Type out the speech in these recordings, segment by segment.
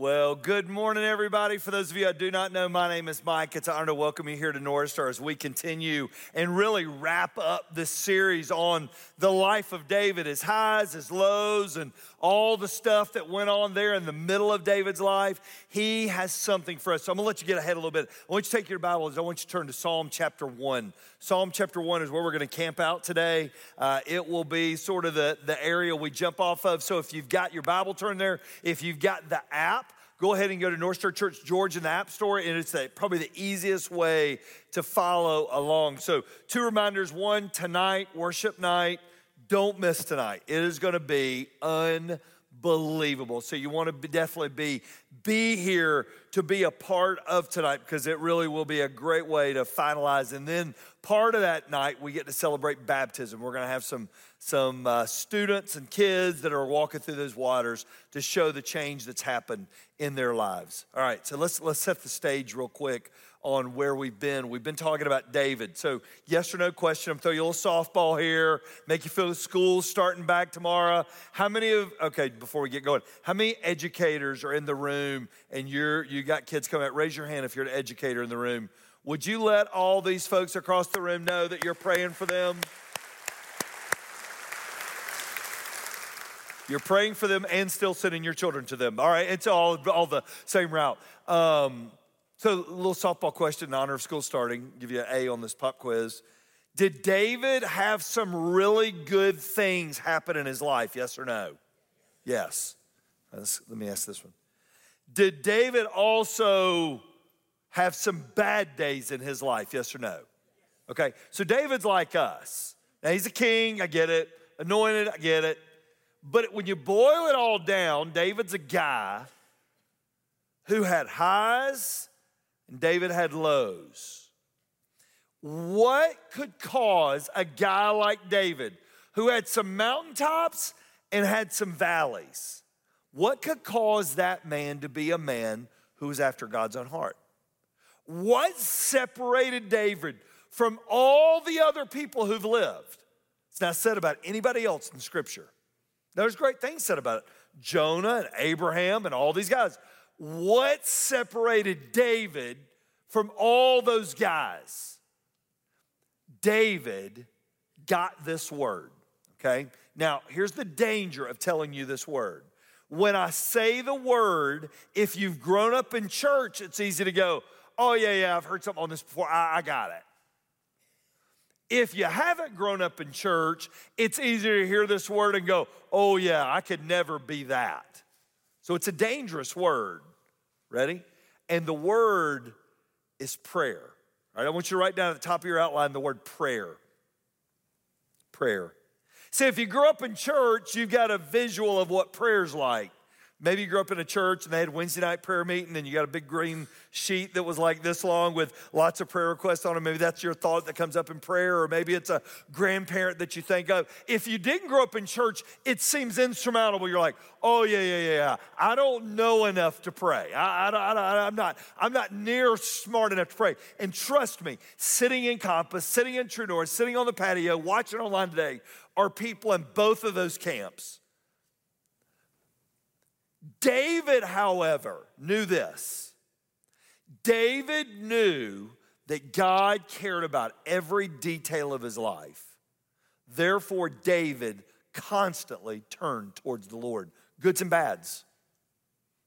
Well, good morning, everybody. For those of you I do not know, my name is Mike. It's an honor to welcome you here to North Star as we continue and really wrap up this series on the life of David, his highs, his lows, and all the stuff that went on there in the middle of David's life. He has something for us. So I'm going to let you get ahead a little bit. I want you to take your Bibles. I want you to turn to Psalm chapter 1. Psalm chapter 1 is where we're going to camp out today. It will be sort of the area we jump off of. So if you've got your Bible, turn there. If you've got the app, go ahead and go to Northstar Church Georgia in the App Store, and it's probably the easiest way to follow along. So two reminders. One, tonight, worship night. Don't miss tonight. It is going to be unbelievable. So you want to definitely be here to be a part of tonight, because it really will be a great way to finalize. And then part of that night, we get to celebrate baptism. We're going to have some students and kids that are walking through those waters to show the change that's happened in their lives. All right, so let's set the stage real quick on where we've been. We've been talking about David. So yes or no question. I'm throwing you a little softball here, make you feel the school's starting back tomorrow. Before we get going, how many educators are in the room and you got kids coming out? Raise your hand if you're an educator in the room. Would you let all these folks across the room know that you're praying for them? You're praying for them and still sending your children to them. All right, it's all the same route. So a little softball question in honor of school starting. Give you an A on this pop quiz. Did David have some really good things happen in his life, yes or no? Yes. Let me ask this one. Did David also have some bad days in his life, yes or no? Okay, so David's like us. Now, he's a king, I get it. Anointed, I get it. But when you boil it all down, David's a guy who had highs, and David had lows. What could cause a guy like David, who had some mountaintops and had some valleys, what could cause that man to be a man who was after God's own heart? What separated David from all the other people who've lived? It's not said about anybody else in Scripture. There's great things said about it. Jonah and Abraham and all these guys. What separated David from all those guys? David got this word, okay? Now, here's the danger of telling you this word. When I say the word, if you've grown up in church, it's easy to go, oh, yeah, I've heard something on this before. I got it. If you haven't grown up in church, it's easier to hear this word and go, oh, yeah, I could never be that. So it's a dangerous word. Ready? And the word is prayer. All right, I want you to write down at the top of your outline the word prayer. Prayer. See, if you grew up in church, you've got a visual of what prayer's like. Maybe you grew up in a church and they had Wednesday night prayer meeting and you got a big green sheet that was like this long with lots of prayer requests on it. Maybe that's your thought that comes up in prayer, or maybe it's a grandparent that you think of. If you didn't grow up in church, it seems insurmountable. You're like, oh, yeah. I don't know enough to pray. I'm not near smart enough to pray. And trust me, sitting in Compass, sitting in True North, sitting on the patio, watching online today are people in both of those camps. David, however, knew this. David knew that God cared about every detail of his life. Therefore, David constantly turned towards the Lord, goods and bads.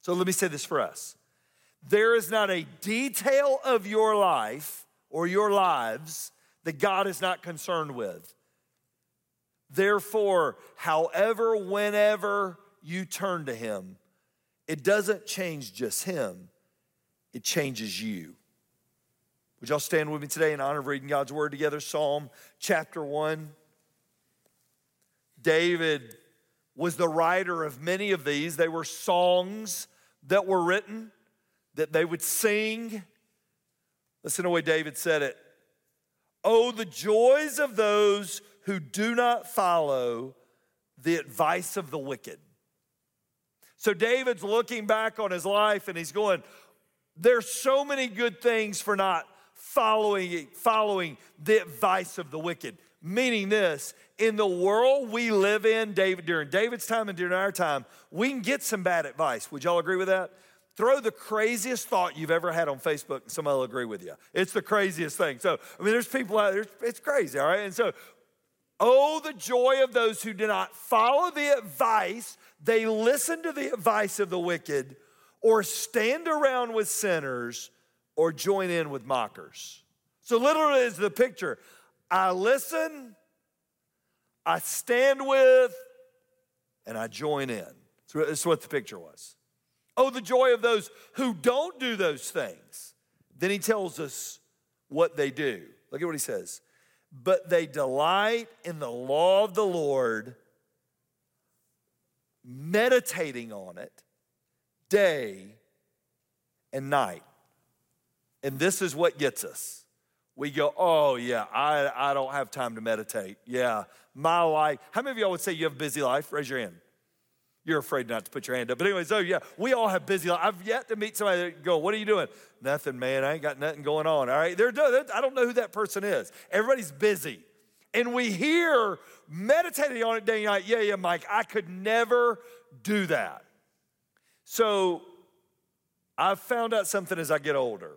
So let me say this for us. There is not a detail of your life or your lives that God is not concerned with. Therefore, however, whenever you turn to him, it doesn't change just him, it changes you. Would y'all stand with me today in honor of reading God's word together? Psalm chapter 1. David was the writer of many of these. They were songs that were written that they would sing. Listen to the way David said it. Oh, the joys of those who do not follow the advice of the wicked. So David's looking back on his life and he's going, there's so many good things for not following the advice of the wicked. Meaning this, in the world we live in, during David's time and during our time, we can get some bad advice. Would y'all agree with that? Throw the craziest thought you've ever had on Facebook, and somebody will agree with you. It's the craziest thing. So, I mean, there's people out there, it's crazy, all right? And so, oh, the joy of those who do not follow the advice, they listen to the advice of the wicked, or stand around with sinners, or join in with mockers. So literally is the picture. I listen, I stand with, and I join in. That's what the picture was. Oh, the joy of those who don't do those things. Then he tells us what they do. Look at what he says. But they delight in the law of the Lord, meditating on it day and night. And this is what gets us. We go, oh, yeah, I don't have time to meditate. Yeah, my life. How many of y'all would say you have a busy life? Raise your hand. You're afraid not to put your hand up. But anyways, oh, yeah, we all have busy life. I've yet to meet somebody that go, what are you doing? Nothing, man. I ain't got nothing going on. All right, I don't know who that person is. Everybody's busy. And we hear meditating on it day and night. Yeah, yeah, Mike, I could never do that. So I've found out something as I get older.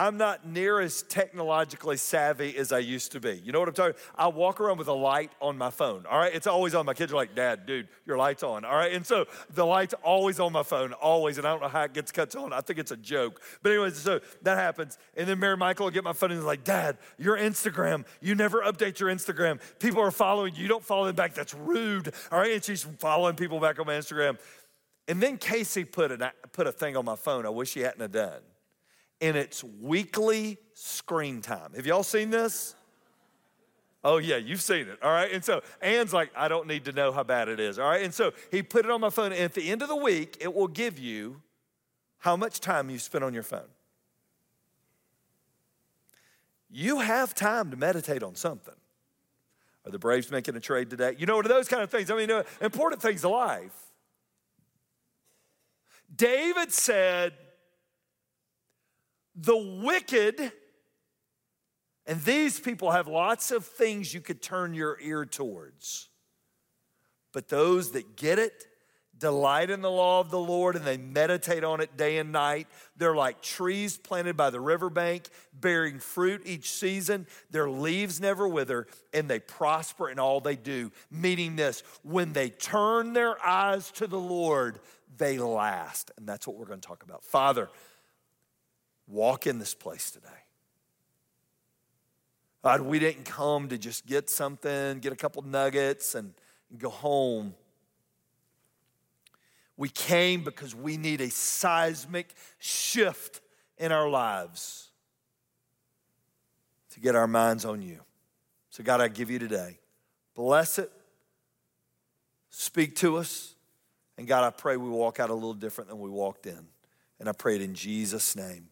I'm not near as technologically savvy as I used to be. You know what I'm talking about? I walk around with a light on my phone, all right? It's always on. My kids are like, Dad, dude, your light's on, all right? And so the light's always on my phone, always, and I don't know how it gets cut on. I think it's a joke. But anyways, so that happens. And then Mary Michael will get my phone and is like, Dad, your Instagram, you never update your Instagram. People are following you. Don't follow them back. That's rude, all right? And she's following people back on my Instagram. And then Casey put a thing on my phone I wish she hadn't have done. And it's weekly screen time. Have y'all seen this? Oh, yeah, you've seen it, all right? And so Ann's like, I don't need to know how bad it is, all right? And so he put it on my phone, and at the end of the week, it will give you how much time you spent on your phone. You have time to meditate on something. Are the Braves making a trade today? You know, those kind of things. I mean, important things in life. David said, the wicked, and these people have lots of things you could turn your ear towards. But those that get it, delight in the law of the Lord, and they meditate on it day and night. They're like trees planted by the riverbank, bearing fruit each season. Their leaves never wither, and they prosper in all they do. Meaning this, when they turn their eyes to the Lord, they last. And that's what we're going to talk about. Father, walk in this place today. God, we didn't come to just get something, get a couple nuggets, and go home. We came because we need a seismic shift in our lives to get our minds on you. So God, I give you today. Bless it. Speak to us. And God, I pray we walk out a little different than we walked in. And I pray it in Jesus' name.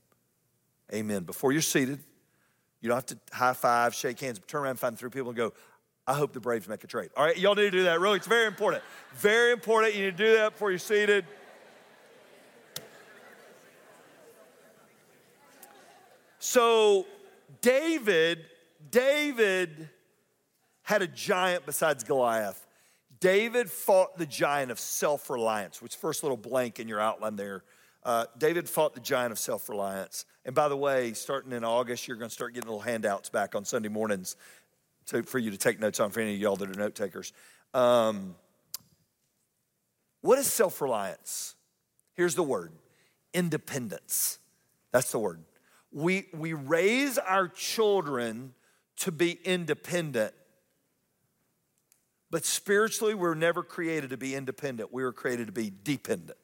Amen. Before you're seated, you don't have to high five, shake hands, but turn around and find three people and go, I hope the Braves make a trade. All right, y'all need to do that. Really, it's very important. Very important. You need to do that before you're seated. So David had a giant besides Goliath. David fought the giant of self-reliance, which first little blank in your outline there. David fought the giant of self-reliance. And by the way, starting in August, you're going to start getting little handouts back on Sunday mornings for you to take notes on, for any of y'all that are note takers. What is self-reliance? Here's the word, independence. That's the word. We raise our children to be independent, but spiritually we're never created to be independent. We were created to be dependent.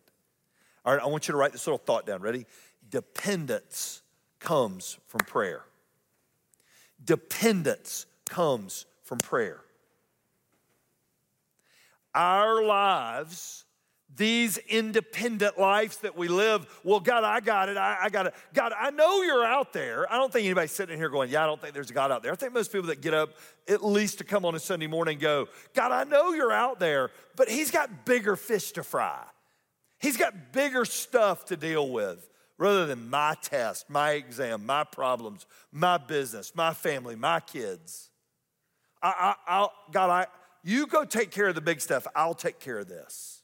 All right, I want you to write this little thought down. Ready? Dependence comes from prayer. Dependence comes from prayer. Our lives, these independent lives that we live, well, God, I got it. I got it. God, I know you're out there. I don't think anybody's sitting here going, yeah, I don't think there's a God out there. I think most people that get up at least to come on a Sunday morning go, God, I know you're out there, but he's got bigger fish to fry. He's got bigger stuff to deal with rather than my test, my exam, my problems, my business, my family, my kids. God, you go take care of the big stuff. I'll take care of this.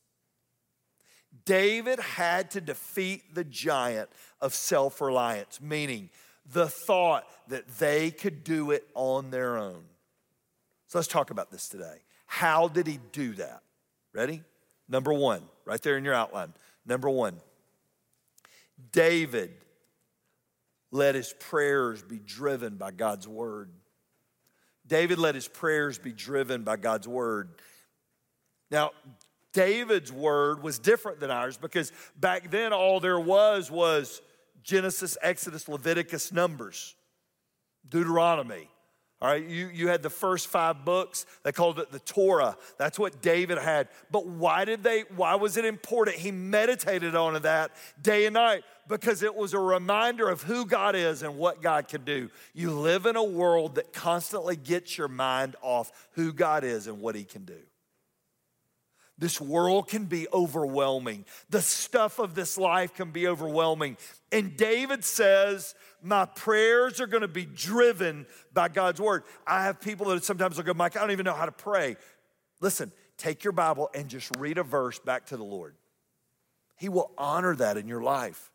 David had to defeat the giant of self-reliance, meaning the thought that they could do it on their own. So let's talk about this today. How did he do that? Ready? Number one, right there in your outline. Number one, David let his prayers be driven by God's word. David let his prayers be driven by God's word. Now, David's word was different than ours because back then all there was Genesis, Exodus, Leviticus, Numbers, Deuteronomy. All right, you had the first five books. They called it the Torah. That's what David had. But why was it important? He meditated on that day and night because it was a reminder of who God is and what God can do. You live in a world that constantly gets your mind off who God is and what he can do. This world can be overwhelming. The stuff of this life can be overwhelming. And David says, my prayers are going to be driven by God's word. I have people that sometimes will go, Mike, I don't even know how to pray. Listen, take your Bible and just read a verse back to the Lord. He will honor that in your life.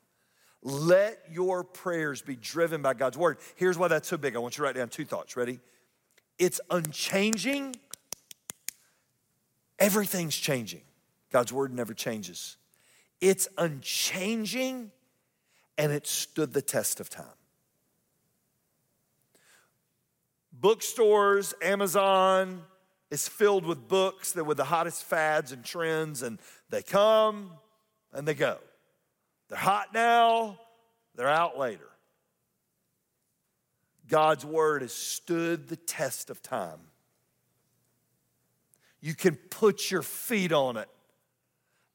Let your prayers be driven by God's word. Here's why that's so big. I want you to write down two thoughts. Ready? It's unchanging. Everything's changing. God's word never changes. It's unchanging, and it stood the test of time. Bookstores, Amazon is filled with books that were the hottest fads and trends, and they come and they go. They're hot now, they're out later. God's word has stood the test of time. You can put your feet on it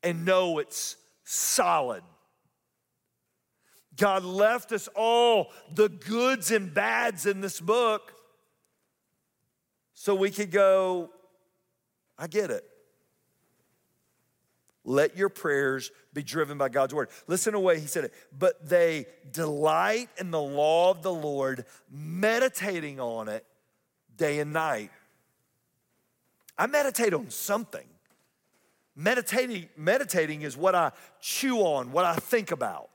and know it's solid. God left us all the goods and bads in this book so we could go, I get it. Let your prayers be driven by God's word. Listen to the way he said it. But they delight in the law of the Lord, meditating on it day and night. I meditate on something. Meditating is what I chew on, what I think about.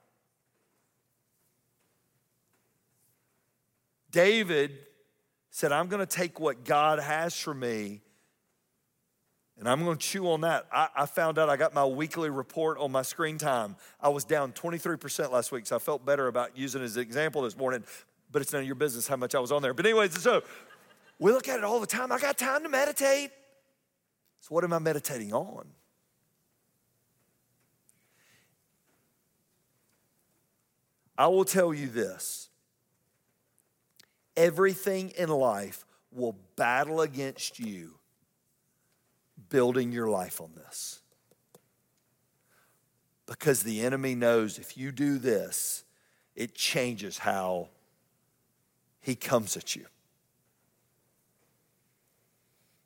David said, I'm going to take what God has for me, and I'm going to chew on that. I found out I got my weekly report on my screen time. I was down 23% last week, so I felt better about using it as an example this morning, but it's none of your business how much I was on there. But anyways, so we look at it all the time. I got time to meditate. So what am I meditating on? I will tell you this. Everything in life will battle against you building your life on this. Because the enemy knows if you do this, it changes how he comes at you.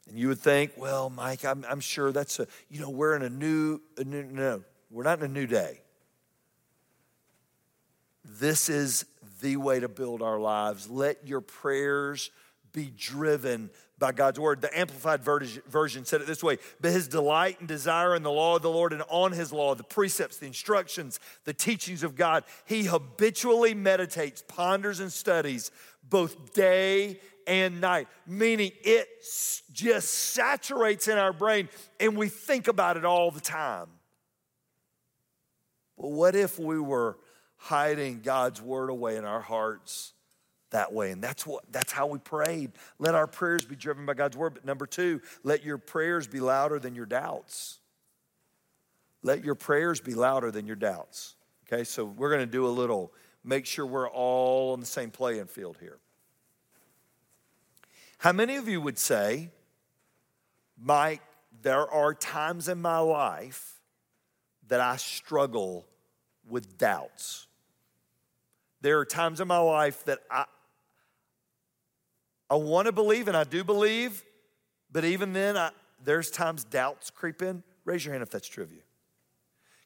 And you would think, well, Mike, I'm sure that's we're in no, we're not in a new day. This is the way to build our lives. Let your prayers be driven by God's word. The Amplified Version said it this way, but his delight and desire in the law of the Lord and on his law, the precepts, the instructions, the teachings of God, he habitually meditates, ponders, and studies both day and night, meaning it just saturates in our brain and we think about it all the time. But what if we were hiding God's word away in our hearts that way? And that's how we prayed. Let our prayers be driven by God's word. But number two, let your prayers be louder than your doubts. Let your prayers be louder than your doubts. Okay, so we're going to do a little, make sure we're all on the same playing field here. How many of you would say, Mike, there are times in my life that I struggle with doubts. There are times in my life that I want to believe, and I do believe, but even then, there's times doubts creep in. Raise your hand if that's true of you.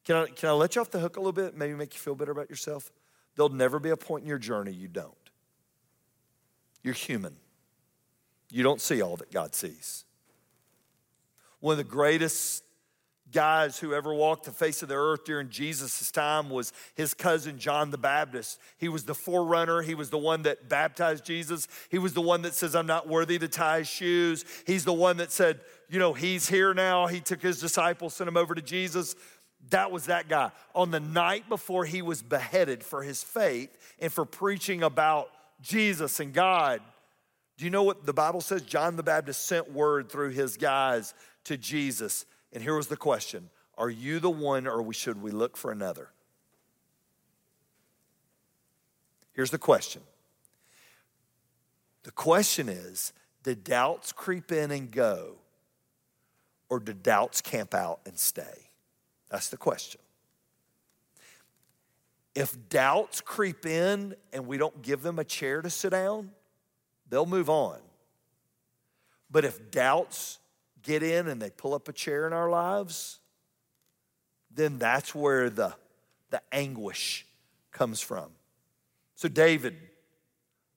Can I let you off the hook a little bit, maybe make you feel better about yourself? There'll never be a point in your journey you don't. You're human. You don't see all that God sees. One of the greatest guys who ever walked the face of the earth during Jesus' time was his cousin, John the Baptist. He was the forerunner. He was the one that baptized Jesus. He was the one that says, I'm not worthy to tie his shoes. He's the one that said, you know, he's here now. He took his disciples, sent them over to Jesus. That was that guy. On the night before he was beheaded for his faith and for preaching about Jesus and God, do you know what the Bible says? John the Baptist sent word through his guys to Jesus. And here was the question, are you the one or should we look for another? Here's the question. The question is, did doubts creep in and go, or did doubts camp out and stay? That's the question. If doubts creep in and we don't give them a chair to sit down, they'll move on. But if doubts get in and they pull up a chair in our lives, then that's where the anguish comes from. So David,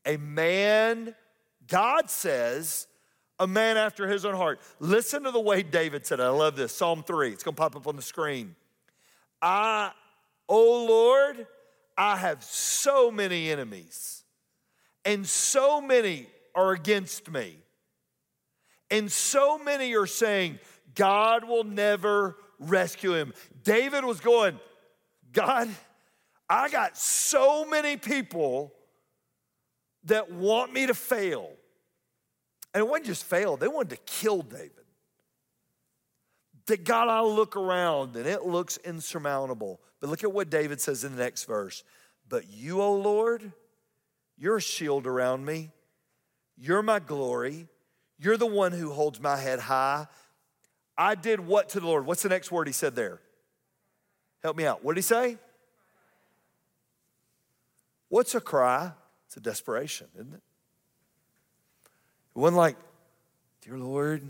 a man, God says, a man after his own heart. Listen to the way David said it. I love this. Psalm 3. It's going to pop up on the screen. Oh Lord, I have so many enemies, and so many are against me. And so many are saying, God will never rescue him. David was going, God, I got so many people that want me to fail. And it wasn't just fail, they wanted to kill David. That God, I look around and it looks insurmountable. But look at what David says in the next verse. But you, O Lord, you're a shield around me. You're my glory. You're the one who holds my head high. I did what to the Lord? What's the next word he said there? Help me out. What did he say? What's a cry? It's a desperation, isn't it? It wasn't like, dear Lord,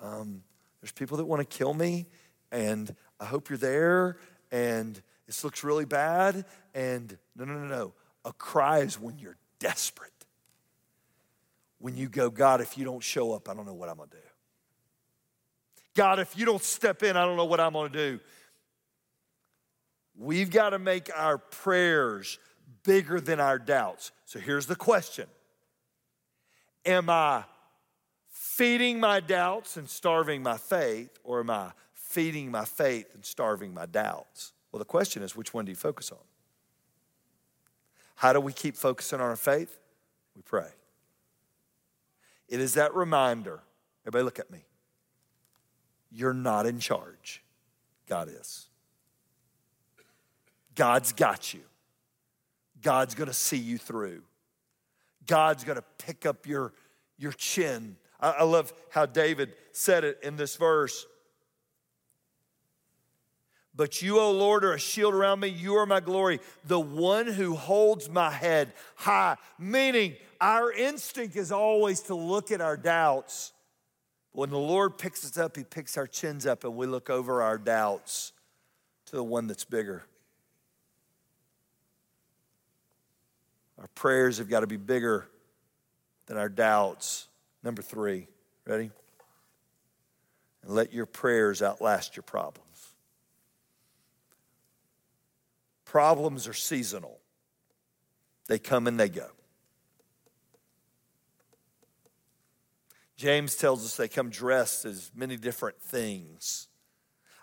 there's people that want to kill me, and I hope you're there, and this looks really bad, and no. A cry is when you're desperate. When you go, God, if you don't show up, I don't know what I'm going to do. God, if you don't step in, I don't know what I'm going to do. We've got to make our prayers bigger than our doubts. So here's the question. Am I feeding my doubts and starving my faith, or am I feeding my faith and starving my doubts? Well, the question is, which one do you focus on? How do we keep focusing on our faith? We pray. It is that reminder, everybody look at me, you're not in charge. God is. God's got you. God's gonna see you through. God's gonna pick up your chin. I love how David said it in this verse. But you, O Lord, are a shield around me. You are my glory, the one who holds my head high. Meaning, our instinct is always to look at our doubts. When the Lord picks us up, he picks our chins up, and we look over our doubts to the one that's bigger. Our prayers have got to be bigger than our doubts. Number 3, ready? And let your prayers outlast your problems. Problems are seasonal. They come and they go. James tells us they come dressed as many different things.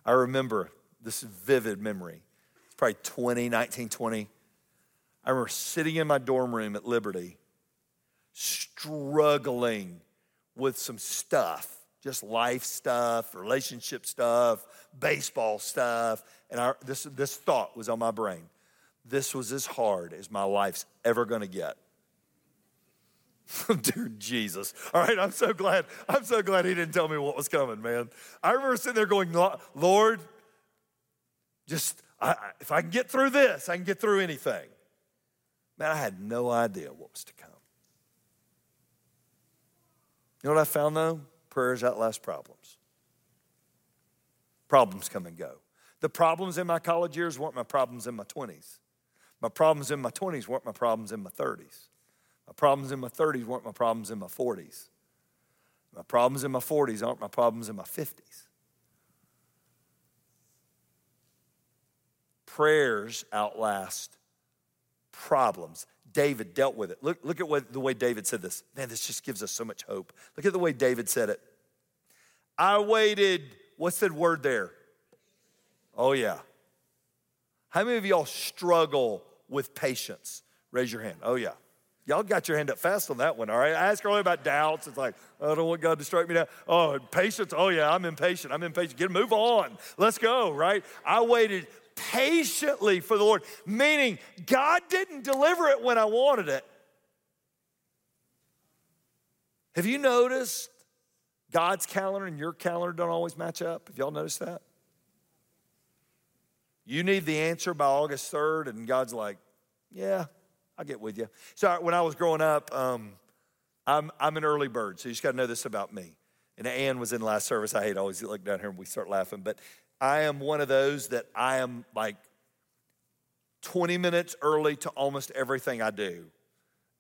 I remember this vivid memory. It's probably 1920. I remember sitting in my dorm room at Liberty, struggling with some stuff, just life stuff, relationship stuff, baseball stuff. And this thought was on my brain. This was as hard as my life's ever gonna get. Dear Jesus. All right, I'm so glad he didn't tell me what was coming, man. I remember sitting there going, Lord, if I can get through this, I can get through anything. Man, I had no idea what was to come. You know what I found, though? Prayers outlast problems. Problems come and go. The problems in my college years weren't my problems in my 20s. My problems in my 20s weren't my problems in my 30s. My problems in my 30s weren't my problems in my 40s. My problems in my 40s aren't my problems in my 50s. Prayers outlast problems. David dealt with it. Look at the way David said this. Man, this just gives us so much hope. Look at the way David said it. I waited, what's the word there? Oh, yeah. How many of y'all struggle with patience? Raise your hand. Oh, yeah. Y'all got your hand up fast on that one, all right? I asked earlier about doubts. It's like, I don't want God to strike me down. Oh, patience. Oh, yeah, I'm impatient. Get a move on. Let's go, right? I waited patiently for the Lord, meaning God didn't deliver it when I wanted it. Have you noticed God's calendar and your calendar don't always match up? Have y'all noticed that? You need the answer by August 3rd, and God's like, yeah, I'll get with you. So when I was growing up, I'm an early bird, so you just got to know this about me. And Ann was in last service. I hate always look down here and we start laughing. But I am one of those that I am like 20 minutes early to almost everything I do.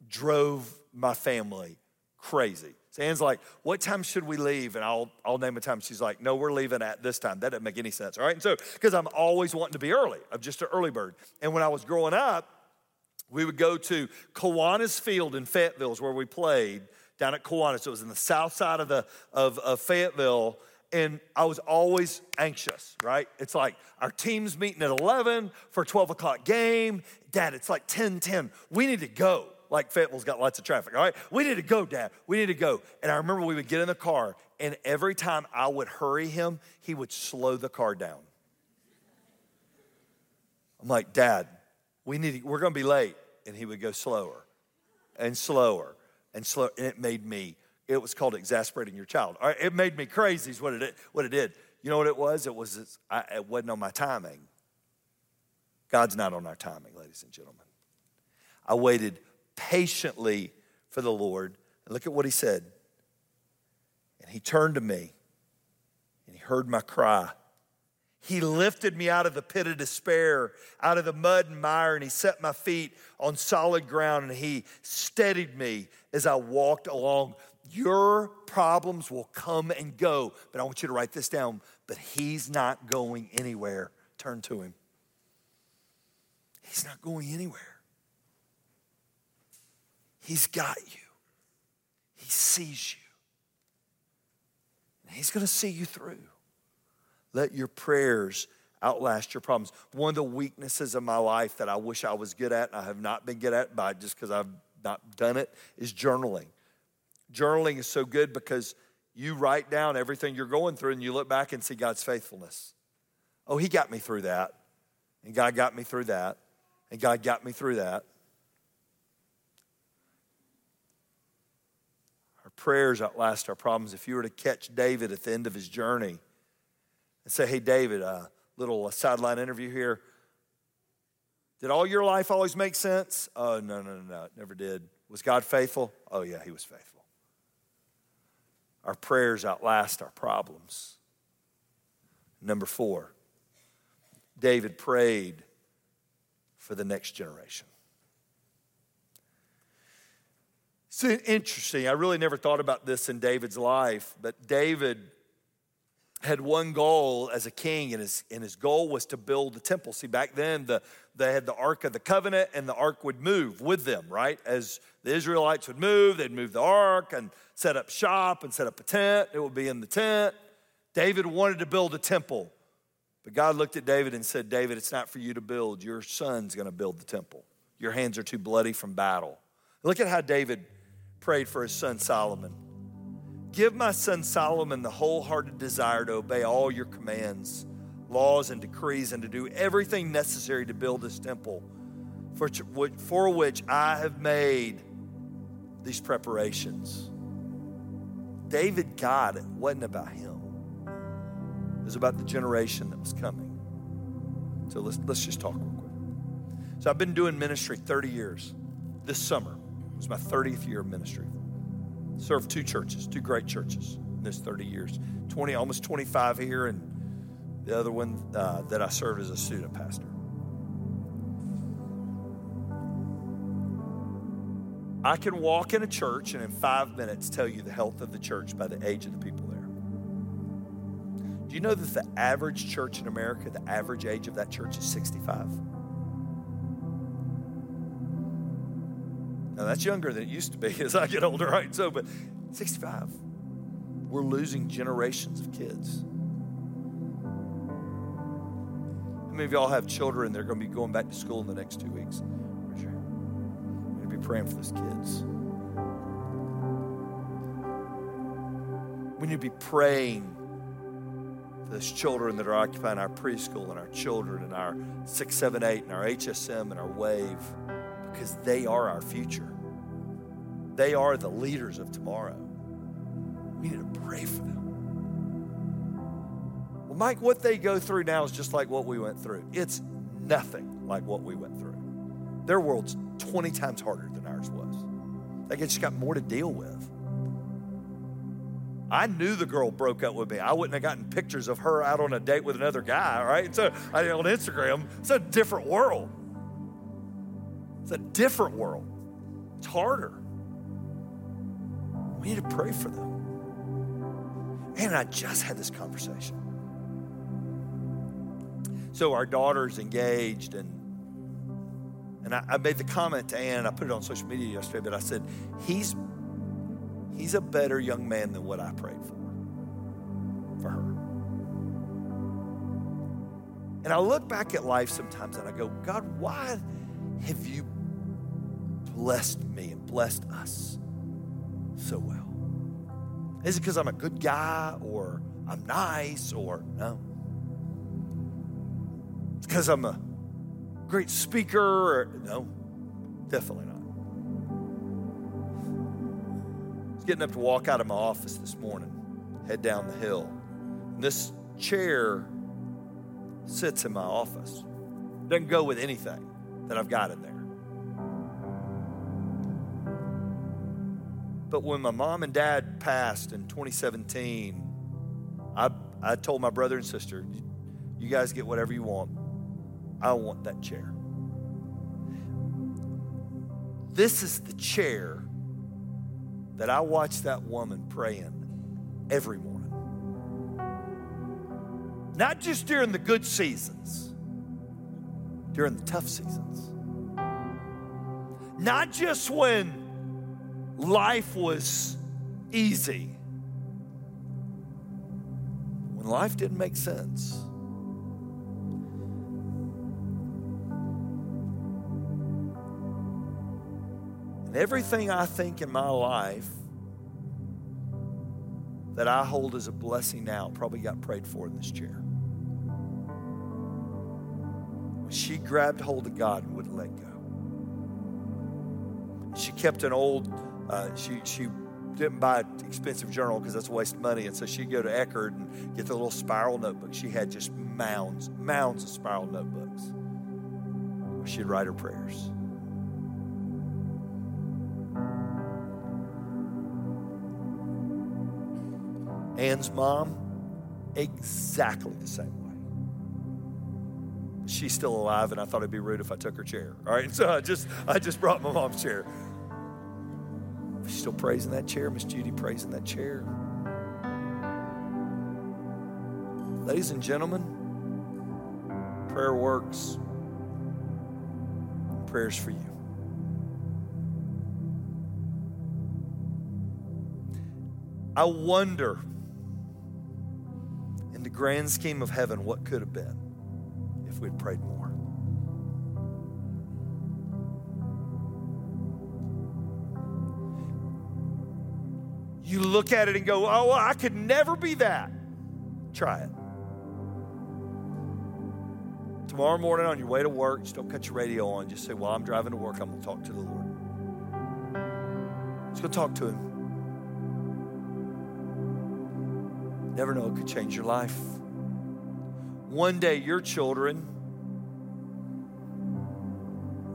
Drove my family crazy. So Ann's like, what time should we leave? And I'll name a time. She's like, no, we're leaving at this time. That doesn't make any sense, all right? And so, because I'm always wanting to be early. I'm just an early bird. And when I was growing up, we would go to Kiwanis Field in Fayetteville, where we played down at Kiwanis. It was in the south side of Fayetteville, and I was always anxious, right? It's like our team's meeting at 11 for a 12 o'clock game. Dad, it's like 10:10. We need to go. Like Fayetteville's got lots of traffic, all right? We need to go, Dad. We need to go. And I remember we would get in the car, and every time I would hurry him, he would slow the car down. I'm like, Dad, we're going to be late. And he would go slower and slower and slower. And it was called exasperating your child. All right, it made me crazy is what it did. You know what it was? It wasn't on my timing. God's not on our timing, ladies and gentlemen. I waited patiently for the Lord. And look at what he said. And he turned to me and he heard my cry. He lifted me out of the pit of despair, out of the mud and mire, and he set my feet on solid ground, and he steadied me as I walked along. Your problems will come and go, but I want you to write this down, but he's not going anywhere. Turn to him. He's not going anywhere. He's got you. He sees you. And he's going to see you through. Let your prayers outlast your problems. One of the weaknesses of my life that I wish I was good at, and I have not been good at by just because I've not done it, is journaling. Journaling is so good because you write down everything you're going through and you look back and see God's faithfulness. Oh, he got me through that. And God got me through that. And God got me through that. Prayers outlast our problems. If you were to catch David at the end of his journey and say, hey, David, a little sideline interview here. Did all your life always make sense? Oh, no, it never did. Was God faithful? Oh, yeah, he was faithful. Our prayers outlast our problems. Number 4, David prayed for the next generation. It's interesting. I really never thought about this in David's life, but David had one goal as a king, and his goal was to build the temple. See, back then, they had the Ark of the Covenant, and the Ark would move with them, right? As the Israelites would move, they'd move the Ark and set up shop and set up a tent. It would be in the tent. David wanted to build a temple, but God looked at David and said, David, it's not for you to build. Your son's going to build the temple. Your hands are too bloody from battle. Look at how David prayed for his son Solomon. Give my son Solomon the wholehearted desire to obey all your commands, laws, and decrees, and to do everything necessary to build this temple, for which I have made these preparations. David got it. It wasn't about him. It was about the generation that was coming. So let's just talk real quick. So I've been doing ministry 30 years. This summer, it was my 30th year of ministry. Served 2 churches, 2 great churches in this 30 years. Almost 25 here, and the other one that I served as a student pastor. I can walk in a church and in 5 minutes tell you the health of the church by the age of the people there. Do you know that the average church in America, the average age of that church is 65? Now, that's younger than it used to be as I get older, right? So, but 65. We're losing generations of kids. How many of y'all have children that are going to be going back to school in the next 2 weeks? I'm going to be praying for those kids. We need to be praying for those children that are occupying our preschool and our children and our 6, 7, 8 and our HSM and our WAVE, because they are our future. They are the leaders of tomorrow. We need to pray for them. Well, Mike, what they go through now is just like what we went through. It's nothing like what we went through. Their world's 20 times harder than ours was. They just got more to deal with. I knew the girl broke up with me. I wouldn't have gotten pictures of her out on a date with another guy, right? So on Instagram, it's a different world. It's a different world. It's harder. We need to pray for them. And I just had this conversation. So our daughter's engaged, and I made the comment to Ann, I put it on social media yesterday, but I said, He's a better young man than what I prayed for her. And I look back at life sometimes and I go, God, why have you blessed me and blessed us so well? Is it because I'm a good guy or I'm nice or no? It's because I'm a great speaker or no, definitely not. Getting up to walk out of my office this morning, head down the hill. And this chair sits in my office. Doesn't go with anything that I've got in there. But when my mom and dad passed in 2017, I told my brother and sister, you guys get whatever you want. I want that chair. This is the chair that I watched that woman praying every morning. Not just during the good seasons, during the tough seasons. Not just when life was easy, when life didn't make sense. And everything I think in my life that I hold as a blessing now probably got prayed for in this chair. When she grabbed hold of God and wouldn't let go. She kept an old, she didn't buy an expensive journal because that's a waste of money. And so she'd go to Eckerd and get the little spiral notebook. She had just mounds of spiral notebooks. She'd write her prayers. Ann's mom, exactly the same way. She's still alive, and I thought it'd be rude if I took her chair. All right, so I just brought my mom's chair. She still prays in that chair. Miss Judy prays in that chair. Ladies and gentlemen, prayer works. Prayers for you. I wonder, in the grand scheme of heaven, what could have been if we'd prayed more. You look at it and go, oh, I could never be that. Try it. Tomorrow morning on your way to work, just don't cut your radio on. Just say, well, I'm driving to work. I'm going to talk to the Lord. Just go talk to him. Never know, it could change your life. One day, your children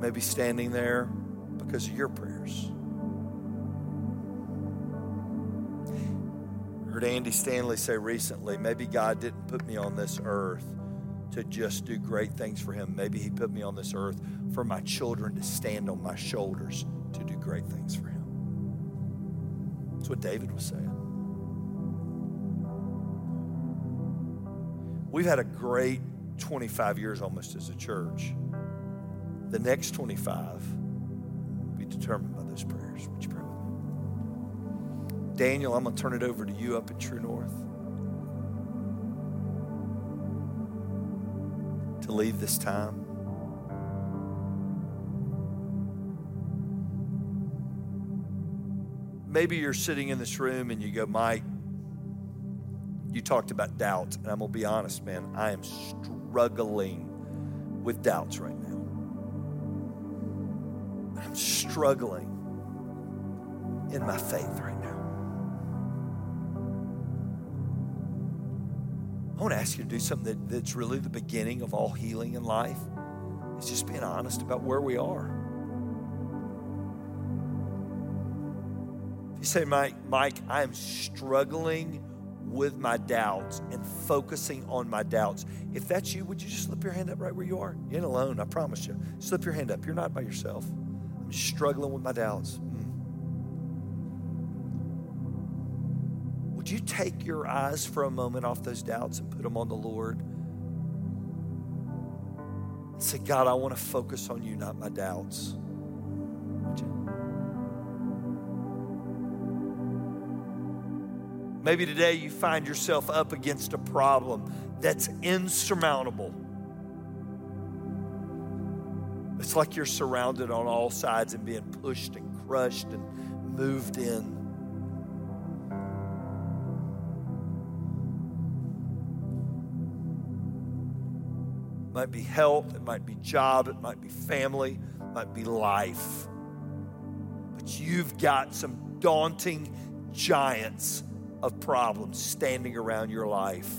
may be standing there because of your prayers. I heard Andy Stanley say recently, maybe God didn't put me on this earth to just do great things for him. Maybe he put me on this earth for my children to stand on my shoulders to do great things for him. That's what David was saying. We've had a great 25 years almost as a church. The next 25 will be determined by those prayers. Would you pray with me? Daniel, I'm going to turn it over to you up at True North to lead this time. Maybe you're sitting in this room and you go, Mike, you talked about doubt. And I'm going to be honest, man, I am struggling with doubts right now. I'm struggling in my faith right now. I want to ask you to do something that's really the beginning of all healing in life. It's just being honest about where we are. If you say, Mike, I am struggling with my doubts and focusing on my doubts. If that's you, would you just slip your hand up right where you are? You're not alone, I promise you. Slip your hand up. You're not by yourself. I'm struggling with my doubts. Would you take your eyes for a moment off those doubts and put them on the Lord? And say, God, I want to focus on you, not my doubts. Maybe today you find yourself up against a problem that's insurmountable. It's like you're surrounded on all sides and being pushed and crushed and moved in. It might be health, it might be job, it might be family, it might be life. But you've got some daunting giants of problems standing around your life.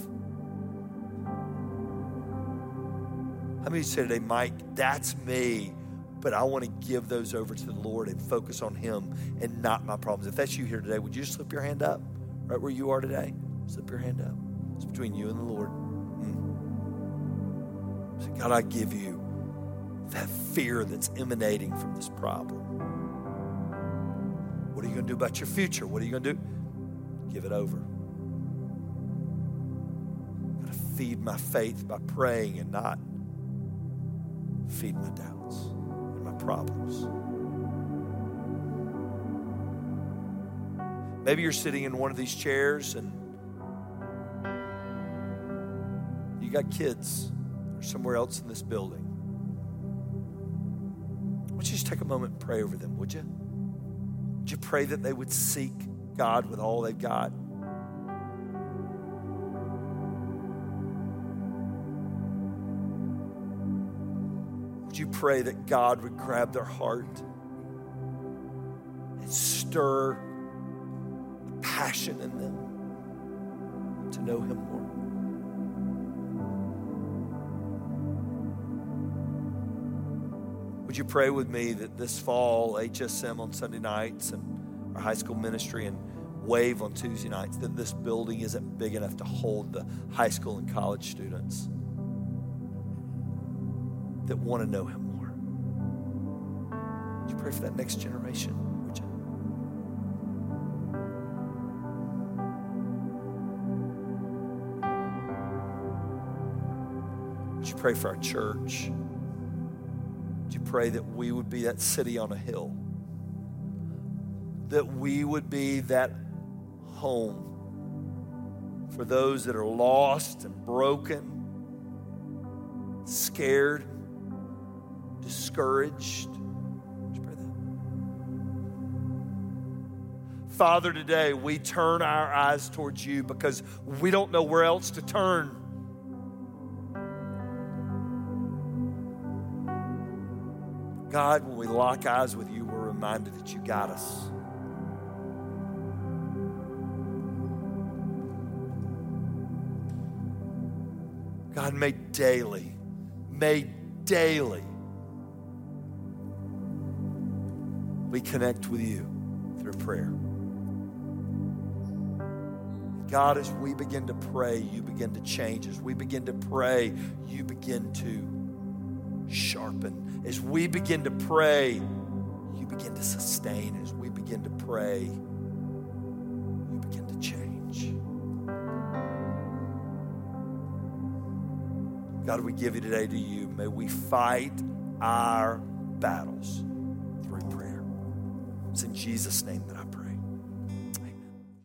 How many of you say today, Mike, that's me, but I want to give those over to the Lord and focus on Him and not my problems? If that's you here today, would you just slip your hand up right where you are today? Slip your hand up. It's between you and the Lord. Say, God, I give you that fear that's emanating from this problem. What are you going to do about your future? What are you going to do? Give it over. I've got to feed my faith by praying and not feed my doubts and my problems. Maybe you're sitting in one of these chairs and you got kids or somewhere else in this building. Why don't you just take a moment and pray over them, would you? Would you pray that they would seek God with all they've got? Would you pray that God would grab their heart and stir the passion in them to know Him more? Would you pray with me that this fall, HSM on Sunday nights and our high school ministry and WAVE on Tuesday nights, that this building isn't big enough to hold the high school and college students that want to know Him more? Would you pray for that next generation, would you? Would you pray for our church? Would you pray that we would be that city on a hill? That we would be that home for those that are lost and broken, scared, discouraged. Just pray that. Father, today we turn our eyes towards you because we don't know where else to turn. God, when we lock eyes with you, we're reminded that you got us. God, may daily, we connect with you through prayer. God, as we begin to pray, you begin to change. As we begin to pray, you begin to sharpen. As we begin to pray, you begin to sustain. As we begin to pray, you begin to change. God, we give it today to you. May we fight our battles through prayer. It's in Jesus' name that I pray.